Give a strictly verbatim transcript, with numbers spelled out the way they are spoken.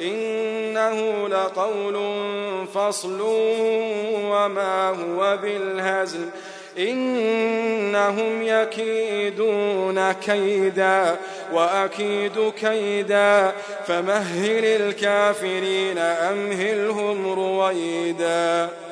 إنه لقول فصل وما هو بالهزل إنهم يكيدون كيدا وأكيد كيدا فمهل الكافرين أمهلهم رويدا.